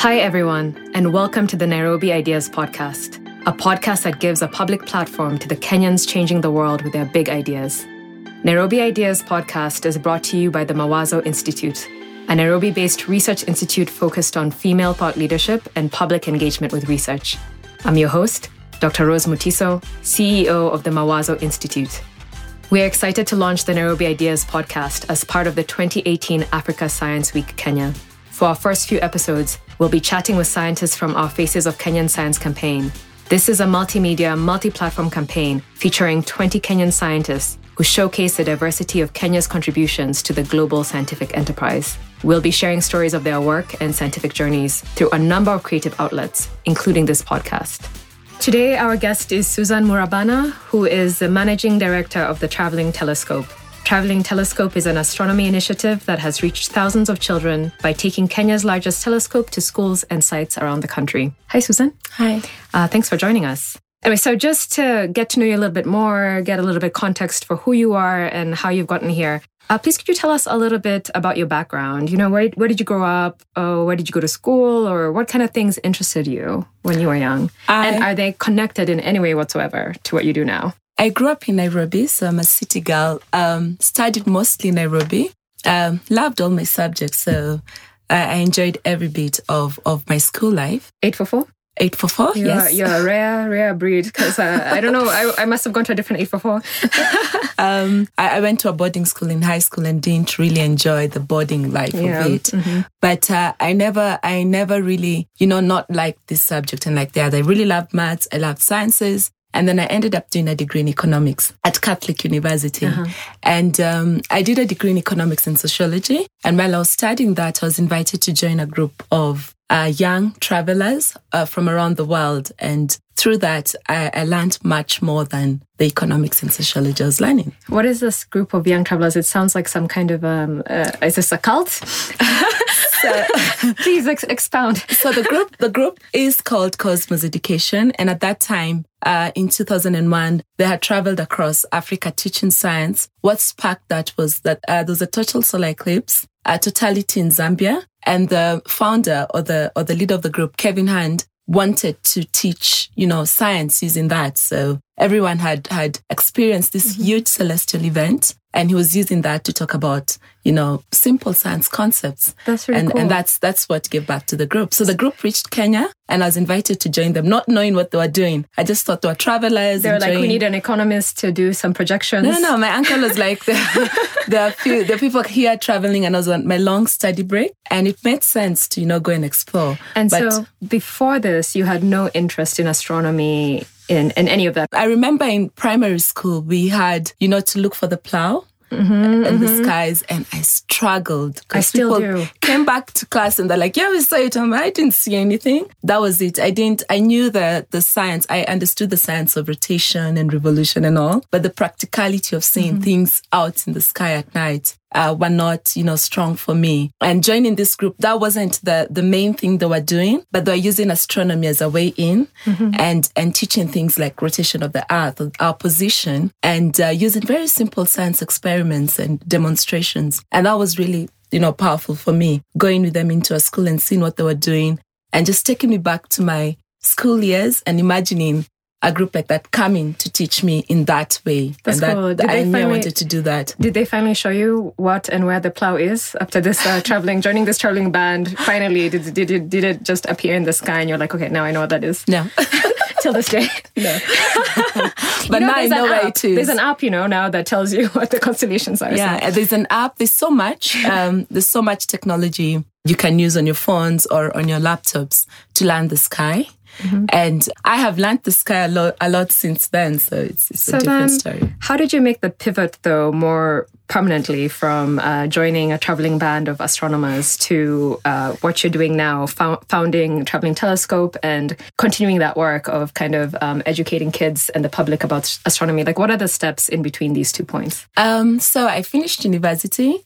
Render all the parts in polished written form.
Hi, everyone, and welcome to the Nairobi Ideas Podcast, a podcast that gives a public platform to the Kenyans changing the world with their big ideas. Nairobi Ideas Podcast is brought to you by the Mawazo Institute, a Nairobi-based research institute focused on female thought leadership and public engagement with research. I'm your host, Dr. Rose Mutiso, CEO of the Mawazo Institute. We are excited to launch the Nairobi Ideas Podcast as part of the 2018 Africa Science Week Kenya. For our first few episodes, we'll be chatting with scientists from our Faces of Kenyan Science campaign. This is a multimedia, multi-platform campaign featuring 20 Kenyan scientists who showcase the diversity of Kenya's contributions to the global scientific enterprise. We'll be sharing stories of their work and scientific journeys through a number of creative outlets, including this podcast. Today, our guest is Susan Murabana, who is the managing director of the Traveling Telescope. Traveling Telescope is an astronomy initiative that has reached thousands of children by taking Kenya's largest telescope to schools and sites around the country. Hi, Susan. Hi. Thanks for joining us. Anyway, so just to get to know you a little bit more, get a little bit of context for who you are and how you've gotten here, please could you tell us a little bit about your background? You know, where did you grow up? Where did you go to school? Or what kind of things interested you when you were young? And are they connected in any way whatsoever to what you do now? I grew up in Nairobi, so I'm a city girl. Studied mostly in Nairobi. Loved all my subjects, so I enjoyed every bit of my school life. 844? 844, yes. You're a rare breed because I don't know, I must have gone to a different 844. I went to a boarding school in high school and didn't really enjoy the boarding life of it. Mm-hmm. But I never really, not liked this subject and like the other. I really loved maths, I loved sciences. And then I ended up doing a degree in economics at Catholic University. Uh-huh. And I did a degree in economics and sociology. And while I was studying that, I was invited to join a group of young travelers from around the world. And through that, I learned much more than the economics and sociology I was learning. What is this group of young travelers? It sounds like some kind of, is this a cult? So, please expound. So the group is called Cosmos Education. And at that time, in 2001, they had traveled across Africa teaching science. What sparked that was that there was a total solar eclipse, a totality in Zambia. And the founder or the leader of the group, Kevin Hand, wanted to teach, science using that. So everyone had experienced this huge celestial event. And he was using that to talk about, simple science concepts. That's really cool. And that's what gave back to the group. So the group reached Kenya and I was invited to join them, not knowing what they were doing. I just thought they were travelers. They were like, we need an economist to do some projections. No. My uncle was like, there are people here traveling, and I was on my long study break. And it made sense to, go and explore. And so before this, you had no interest in astronomy in any of that. I remember in primary school, we had, to look for the plow in the skies, and I struggled. I still do. Came back to class and they're like, yeah, we saw it. I didn't see anything. That was it. I knew the science. I understood the science of rotation and revolution and all, but the practicality of seeing things out in the sky at night were not, strong for me. And joining this group, that wasn't the main thing they were doing, but they were using astronomy as a way in and teaching things like rotation of the Earth, our position, and using very simple science experiments and demonstrations. And that was really, powerful for me, going with them into a school and seeing what they were doing and just taking me back to my school years and imagining a group like that coming to teach me in that way. That's cool. I wanted to do that. Did they finally show you what and where the plow is after this joining this traveling band? Finally, did it just appear in the sky and you're like, okay, now I know what that is? No. Till this day? No. But now I know where it is. There's an app, now that tells you what the constellations are. Yeah, so. There's an app. There's so much. There's so much technology you can use on your phones or on your laptops to learn the sky. Mm-hmm. And I have learned the sky a lot since then, so it's a different story. How did you make the pivot, though, more permanently from joining a traveling band of astronomers to what you're doing now, founding Traveling Telescope and continuing that work of kind of educating kids and the public about astronomy? Like, what are the steps in between these 2 points? So I finished university,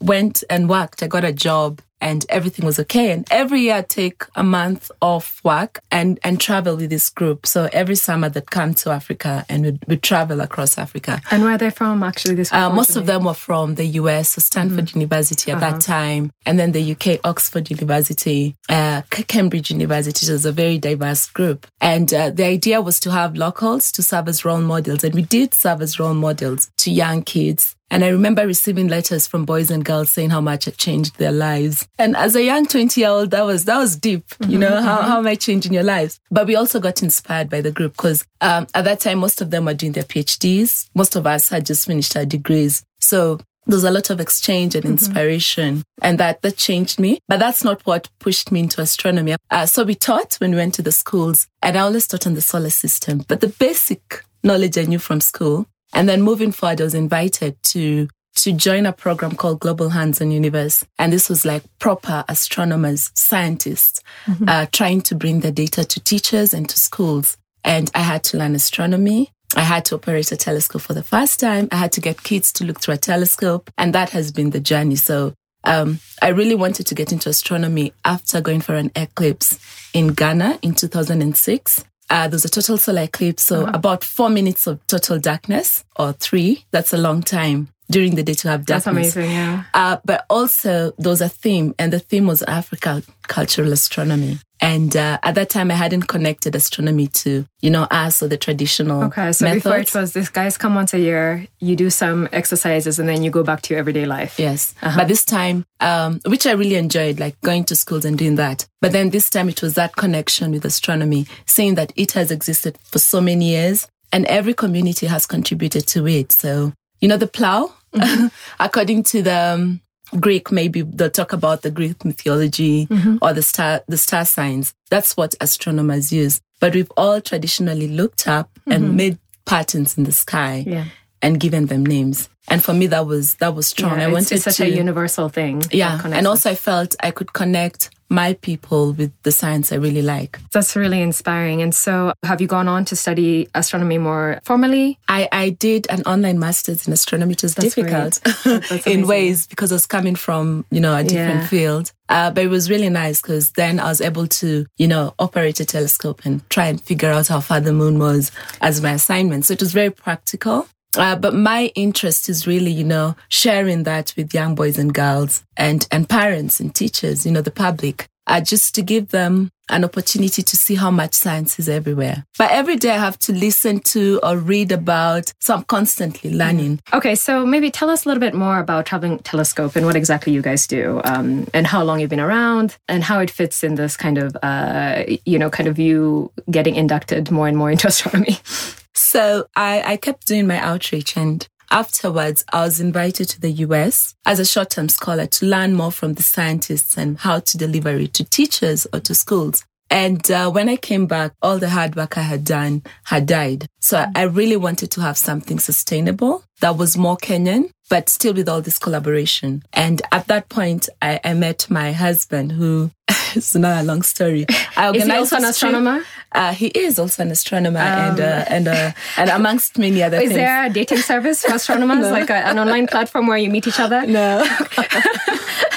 went and worked. I got a job. And everything was okay. And every year I take a month off work and travel with this group. So every summer they'd come to Africa and we'd travel across Africa. And where are they from, actually, this group? Most of them were from the US, so Stanford University at that time, and then the UK, Oxford University, Cambridge University. So it was a very diverse group. And the idea was to have locals to serve as role models. And we did serve as role models to young kids. And I remember receiving letters from boys and girls saying how much it changed their lives. And as a young 20-year-old, that was deep, you know, how am I changing your lives? But we also got inspired by the group because at that time, most of them were doing their PhDs. Most of us had just finished our degrees. So there's a lot of exchange and inspiration, and that changed me. But that's not what pushed me into astronomy. So we taught when we went to the schools, and I always taught on the solar system. But the basic knowledge I knew from school. And then moving forward, I was invited to join a program called Global Hands on Universe. And this was like proper astronomers, scientists, trying to bring the data to teachers and to schools. And I had to learn astronomy. I had to operate a telescope for the first time. I had to get kids to look through a telescope. And that has been the journey. So I really wanted to get into astronomy after going for an eclipse in Ghana in 2006. There was a total solar eclipse, so about 4 minutes of total darkness, or 3. That's a long time during the day to have darkness. That's amazing, yeah. But also, there was a theme, and the theme was African cultural astronomy. And at that time, I hadn't connected astronomy to, you know, us or the traditional methods. Okay, so methods. Before it was this, guys, come once a year, you do some exercises, and then you go back to your everyday life. Yes, but this time, which I really enjoyed, like going to schools and doing that. But then this time, it was that connection with astronomy, saying that it has existed for so many years, and every community has contributed to it. So, you know, the plow, according to the Greek, maybe they'll talk about the Greek mythology or the star signs. That's what astronomers use. But we've all traditionally looked up and made patterns in the sky and given them names. And for me, that was strong. Yeah, I wanted it's such a universal thing. Yeah, and also I felt I could connect my people with the science I really like. That's really inspiring. And so have you gone on to study astronomy more formally? I did an online master's in astronomy, which was difficult in ways because I was coming from, you know, a different field. But it was really nice because then I was able to, you know, operate a telescope and try and figure out how far the moon was as my assignment. So it was very practical. But my interest is really, you know, sharing that with young boys and girls and parents and teachers, you know, the public, just to give them an opportunity to see how much science is everywhere. But every day I have to listen to or read about, so I'm constantly learning. Okay, so maybe tell us a little bit more about Traveling Telescope and what exactly you guys do and how long you've been around and how it fits in this kind of, you know, kind of you getting inducted more and more into astronomy. So I kept doing my outreach and afterwards, I was invited to the US as a short-term scholar to learn more from the scientists and how to deliver it to teachers or to schools. And when I came back, all the hard work I had done had died. So I really wanted to have something sustainable that was more Kenyan, but still with all this collaboration. And at that point, I met my husband who... It's not a long story. Is he also an astronomer? He is also an astronomer and amongst many other things. Is there a dating service for astronomers? No. Like an online platform where you meet each other? No.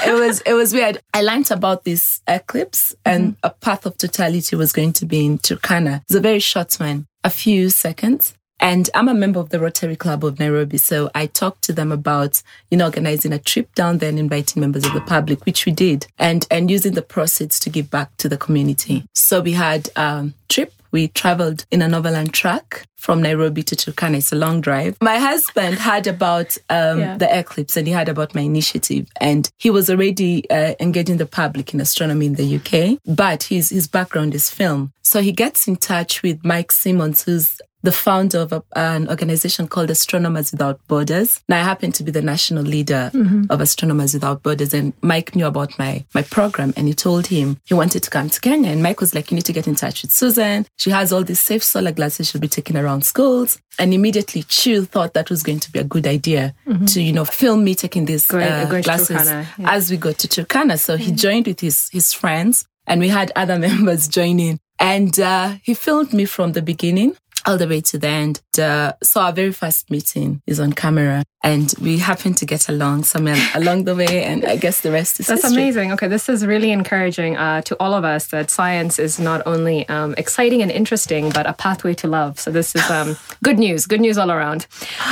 It was weird. I learned about this eclipse and a path of totality was going to be in Turkana. It's a very short one, a few seconds. And I'm a member of the Rotary Club of Nairobi. So I talked to them about, you know, organizing a trip down there and inviting members of the public, which we did, and using the proceeds to give back to the community. So we had a trip. We traveled in an overland truck from Nairobi to Turkana. It's a long drive. My husband heard about the eclipse and he heard about my initiative. And he was already engaging the public in astronomy in the UK. But his background is film. So he gets in touch with Mike Simmons, who's the founder of an organization called Astronomers Without Borders. Now, I happen to be the national leader of Astronomers Without Borders. And Mike knew about my program and he told him he wanted to come to Kenya. And Mike was like, you need to get in touch with Susan. She has all these safe solar glasses she'll be taking around schools. And immediately, Chu thought that was going to be a good idea to, you know, film me taking these glasses as we go to Turkana. So he joined with his friends and we had other members joining. And he filmed me from the beginning all the way to the end. So our very first meeting is on camera and we happen to get along somewhere along the way and I guess the rest is history. Amazing. Okay, this is really encouraging to all of us that science is not only exciting and interesting, but a pathway to love. So this is good news all around.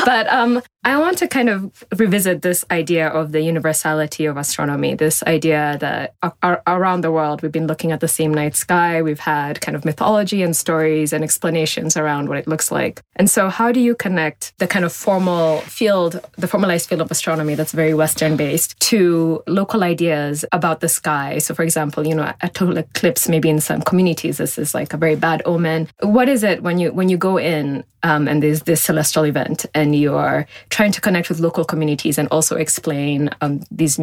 But I want to kind of revisit this idea of the universality of astronomy, this idea that around the world, we've been looking at the same night sky. We've had kind of mythology and stories and explanations around what it looks like. And so how do you connect the kind of formalized field of astronomy that's very Western-based to local ideas about the sky? So for example, a total eclipse, maybe in some communities, this is like a very bad omen. What is it when you go in and there's this celestial event and you are trying to connect with local communities and also explain these,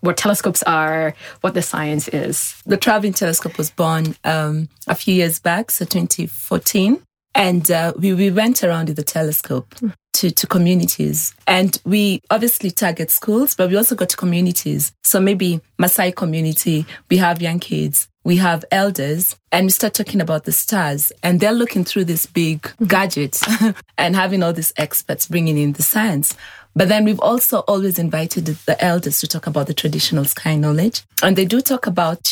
what telescopes are, what the science is? The Traveling Telescope was born a few years back, so 2014. And we went around with the telescope to communities. And we obviously target schools, but we also go to communities. So maybe Maasai community, we have young kids, we have elders, and we start talking about the stars. And they're looking through this big gadget and having all these experts bringing in the science. But then we've also always invited the elders to talk about the traditional sky knowledge. And they do talk about,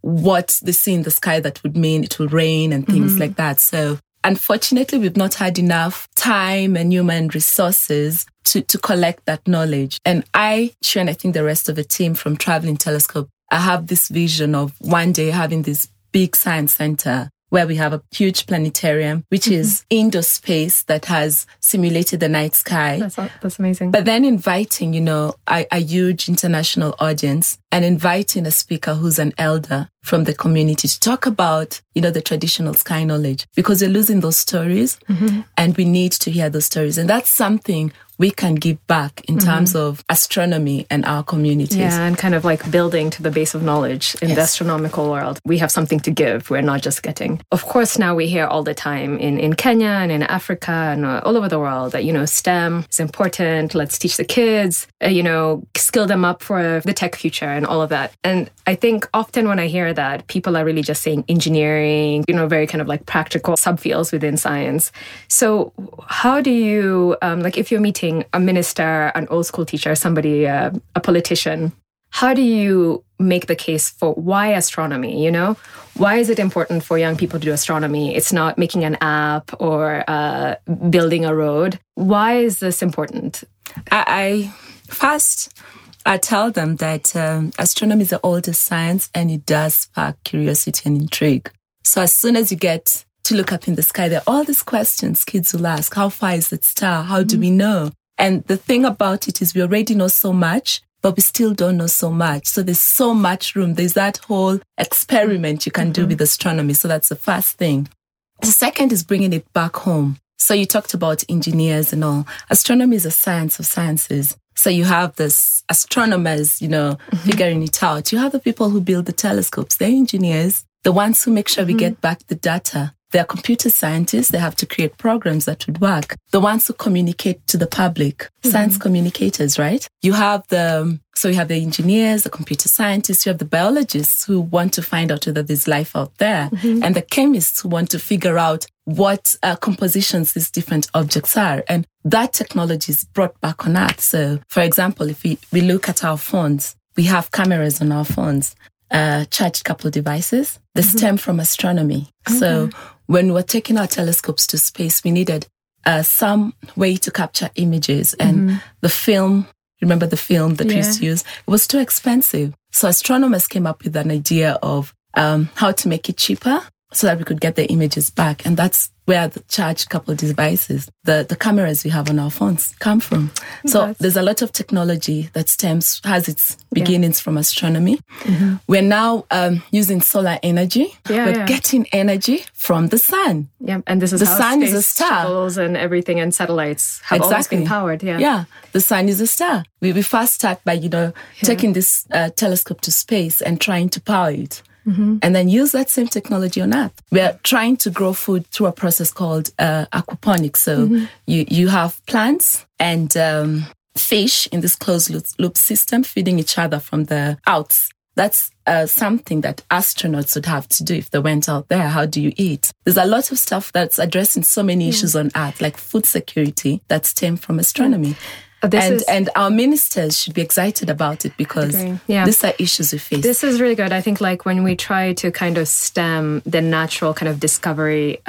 what they see in the sky that would mean it will rain and things like that. So unfortunately, we've not had enough time and human resources to collect that knowledge. And I think the rest of the team from Traveling Telescope, I have this vision of one day having this big science center where we have a huge planetarium, which is indoor space that has simulated the night sky. That's amazing. But then inviting, a huge international audience and inviting a speaker who's an elder from the community to talk about, the traditional sky knowledge, because we're losing those stories and we need to hear those stories. And that's something we can give back in terms of astronomy and our communities. Yeah, and kind of like building to the base of knowledge in the astronomical world. We have something to give. We're not just getting. Of course, now we hear all the time in Kenya and in Africa and all over the world that, STEM is important. Let's teach the kids, skill them up for the tech future and all of that. And I think often when I hear that, people are really just saying engineering, very kind of like practical subfields within science. So how do you, if you're meeting a minister, an old school teacher, somebody, a politician, how do you make the case for why astronomy? Why is it important for young people to do astronomy? It's not making an app or building a road. Why is this important? I tell them that astronomy is the oldest science and it does spark curiosity and intrigue. So as soon as you get to look up in the sky, there are all these questions kids will ask. How far is that star? How do we know? And the thing about it is we already know so much, but we still don't know so much. So there's so much room. There's that whole experiment you can do with astronomy. So that's the first thing. The second is bringing it back home. So you talked about engineers and all. Astronomy is a science of sciences. So you have this astronomers, figuring it out. You have the people who build the telescopes. They're engineers, the ones who make sure we get back the data. They're computer scientists. They have to create programs that would work. The ones who communicate to the public, science communicators, right? So you have the engineers, the computer scientists, you have the biologists who want to find out whether there's life out there, and the chemists who want to figure out what compositions these different objects are. And that technology is brought back on Earth. So, for example, if we look at our phones, we have cameras on our phones, charged couple devices. They stem from astronomy. Okay. So when we're taking our telescopes to space, we needed some way to capture images. And the film that we used to use, it was too expensive. So astronomers came up with an idea of how to make it cheaper so that we could get the images back. And that's where the charged couple devices, the cameras we have on our phones, come from. So there's a lot of technology that has its beginnings from astronomy. We're now using solar energy. We're getting energy from the sun. Yeah, and this is the how sun space is a star. Shuttles and everything and satellites have always been powered. Yeah, the sun is a star. We first start by taking this telescope to space and trying to power it. And then use that same technology on Earth. We are trying to grow food through a process called aquaponics. So you have plants and fish in this closed-loop system feeding each other from the outs. That's something that astronauts would have to do if they went out there. How do you eat? There's a lot of stuff that's addressing so many issues on Earth, like food security, that stem from astronomy. And our ministers should be excited about it because these are issues we face. This is really good. I think like when we try to kind of stem the natural kind of discovery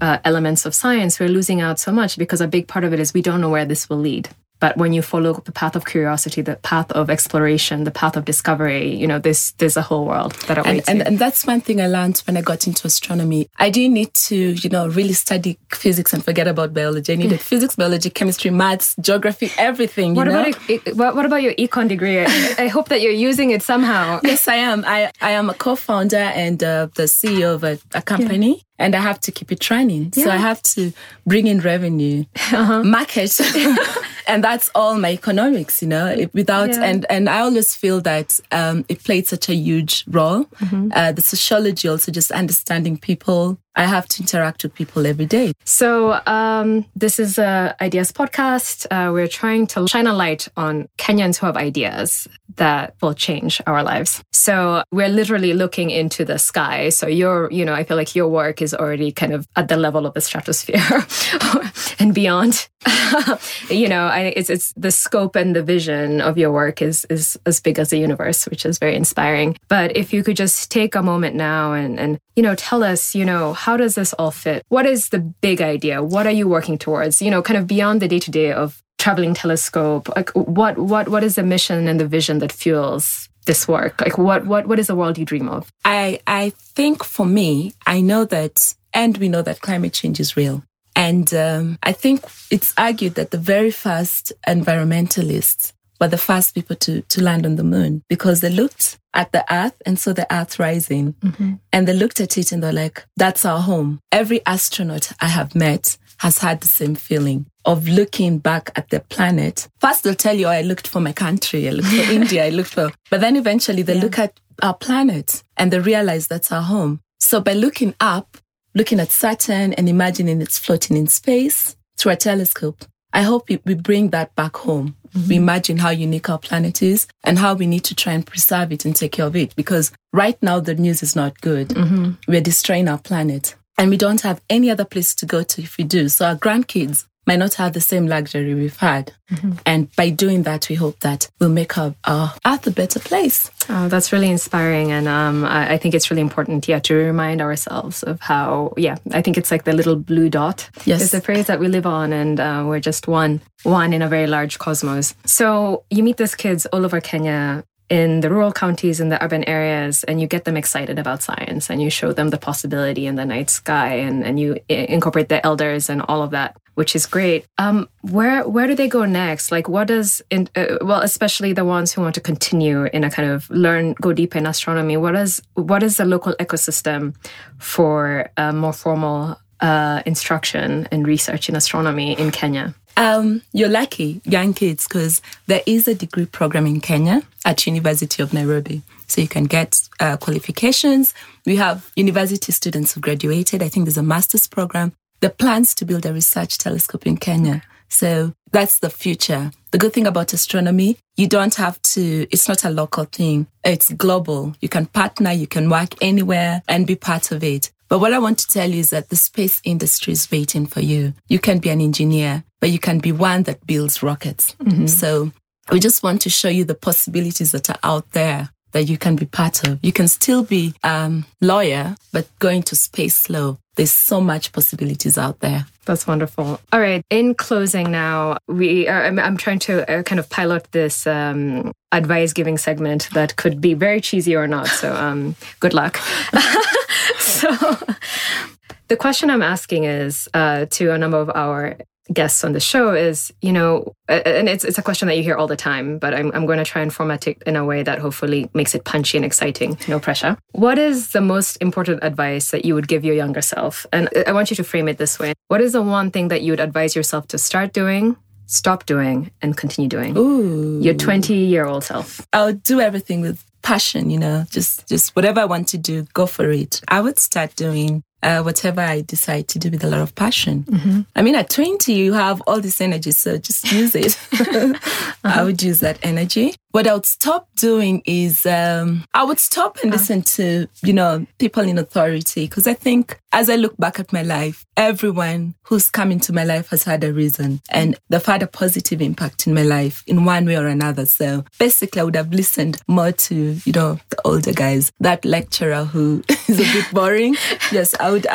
elements of science, we're losing out so much because a big part of it is we don't know where this will lead. But when you follow the path of curiosity, the path of exploration, the path of discovery, you know, there's a whole world that awaits you. And that's one thing I learned when I got into astronomy. I didn't need to, you know, really study physics and forget about biology. I needed physics, biology, chemistry, maths, geography, everything. What about your econ degree? I hope that you're using it somehow. Yes, I am. I am a co-founder and the CEO of a company. Yeah. And I have to keep it running. Yeah. So I have to bring in revenue, market. And that's all my economics, you know, and I always feel that it played such a huge role. Mm-hmm. The sociology also, just understanding people. I have to interact with people every day. So this is an Ideas Podcast. We're trying to shine a light on Kenyans who have ideas that will change our lives. So we're literally looking into the sky. So I feel like your work is already kind of at the level of the stratosphere and beyond. It's the scope and the vision of your work is as big as the universe, which is very inspiring. But if you could just take a moment now and tell us, how does this all fit? What is the big idea? What are you working towards? Kind of beyond the day-to-day of Traveling Telescope, like what is the mission and the vision that fuels this work? Like what is the world you dream of? I think for me, I know that, and we know that climate change is real. And I think it's argued that the very first environmentalists were the first people to land on the moon, because they looked at the Earth and saw the Earth rising. Mm-hmm. And they looked at it and they're like, that's our home. Every astronaut I have met has had the same feeling of looking back at the planet. First, they'll tell you, I looked for my country, I looked for India, But then eventually they look at our planet and they realize that's our home. So by looking up, looking at Saturn and imagining it's floating in space through a telescope, I hope we bring that back home. Mm-hmm. We imagine how unique our planet is and how we need to try and preserve it and take care of it, because right now the news is not good. Mm-hmm. We're destroying our planet and we don't have any other place to go to if we do. So our grandkids might not have the same luxury we've had. Mm-hmm. And by doing that, we hope that we'll make our Earth a better place. Oh, that's really inspiring. And I think it's really important, to remind ourselves of how, I think it's like the little blue dot. Yes. It's the phrase that we live on, and we're just one in a very large cosmos. So you meet these kids all over Kenya, in the rural counties, in the urban areas, and you get them excited about science and you show them the possibility in the night sky and you incorporate the elders and all of that, which is great. Where do they go next? Like what does, especially the ones who want to continue in a kind of go deep in astronomy, what is the local ecosystem for more formal instruction and research in astronomy in Kenya? You're lucky, young kids, because there is a degree program in Kenya at University of Nairobi. So you can get qualifications. We have university students who graduated. I think there's a master's program. The plans to build a research telescope in Kenya. So that's the future. The good thing about astronomy, you don't have to, it's not a local thing. It's global. You can partner, you can work anywhere and be part of it. But what I want to tell you is that the space industry is waiting for you. You can be an engineer, but you can be one that builds rockets. Mm-hmm. So we just want to show you the possibilities that are out there that you can be part of. You can still be lawyer, but going to space law. There's so much possibilities out there. That's wonderful. All right. In closing now, I'm trying to kind of pilot this advice giving segment that could be very cheesy or not. So good luck. So the question I'm asking is to a number of our guests on the show is, and it's a question that you hear all the time, but I'm going to try and format it in a way that hopefully makes it punchy and exciting. No pressure. What is the most important advice that you would give your younger self? And I want you to frame it this way. What is the one thing that you would advise yourself to start doing, stop doing, and continue doing? Ooh. Your 20-year-old self. I'll do everything with passion, just whatever I want to do, go for it. I would start doing whatever I decide to do with a lot of passion. Mm-hmm. I mean, at 20, you have all this energy, so just use it. I would use that energy. What I would stop doing is I would stop and listen to, people in authority, because I think as I look back at my life, everyone who's come into my life has had a reason and they've had a positive impact in my life in one way or another. So basically, I would have listened more to, the older guys, that lecturer who is a bit boring. Yes, I would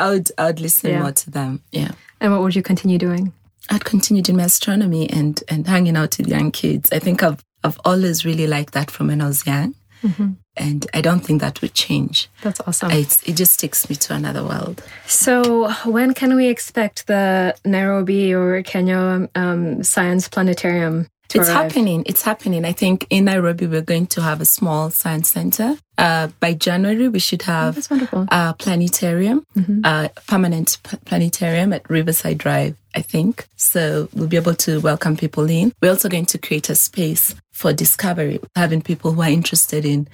listen more to them. Yeah. And what would you continue doing? I'd continue doing my astronomy and hanging out with young kids. I think I've always really liked that from when I was young. Mm-hmm. And I don't think that would change. That's awesome. It just takes me to another world. So when can we expect the Nairobi or Kenya Science Planetarium to arrive? It's happening. I think in Nairobi, we're going to have a small science center. By January, we should have a planetarium, permanent planetarium at Riverside Drive, I think. So we'll be able to welcome people in. We're also going to create a space for discovery, having people who are interested in,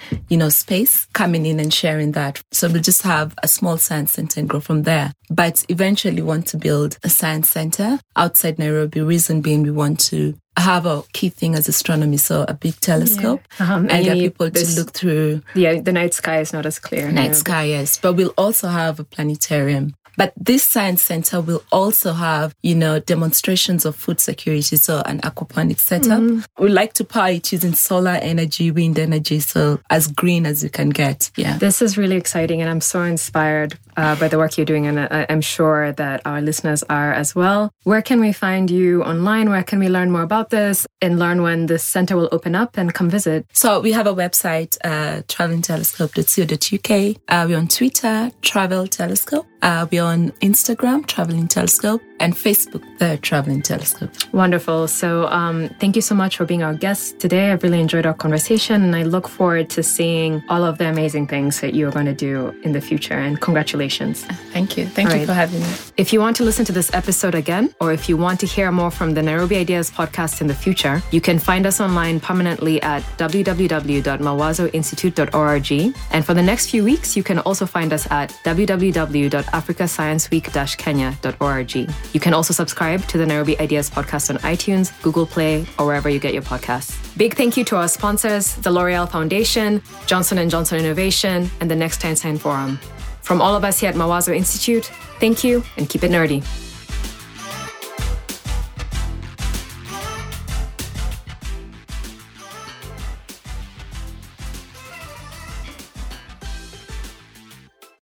space coming in and sharing that. So we'll just have a small science center and grow from there. But eventually want to build a science center outside Nairobi, reason being we want to have a key thing as astronomy, so a big telescope and get people to look through. Yeah, the night sky is not as clear. Night sky, yes. But we'll also have a planetarium. But this science center will also have, demonstrations of food security, so an aquaponics setup. Mm-hmm. We like to power it using solar energy, wind energy, so as green as you can get. Yeah, this is really exciting, and I'm so inspired by the work you're doing, and I'm sure that our listeners are as well. Where can we find you online? Where can we learn more about this and learn when this center will open up and come visit? So we have a website, travelingtelescope.co.uk. We're on Twitter, Travel Telescope. We're on Instagram, Traveling Telescope, and Facebook, The Traveling Telescope. Wonderful. So thank you so much for being our guest today. I really enjoyed our conversation, and I look forward to seeing all of the amazing things that you're going to do in the future. And congratulations. Thank you. Thank you for having me. If you want to listen to this episode again, or if you want to hear more from the Nairobi Ideas podcast in the future, you can find us online permanently at www.mawazoinstitute.org. And for the next few weeks, you can also find us at www.africascienceweek-kenya.org. You can also subscribe to the Nairobi Ideas podcast on iTunes, Google Play, or wherever you get your podcasts. Big thank you to our sponsors, the L'Oreal Foundation, Johnson & Johnson Innovation, and the Next Einstein Forum. From all of us here at Mawazo Institute, thank you and keep it nerdy.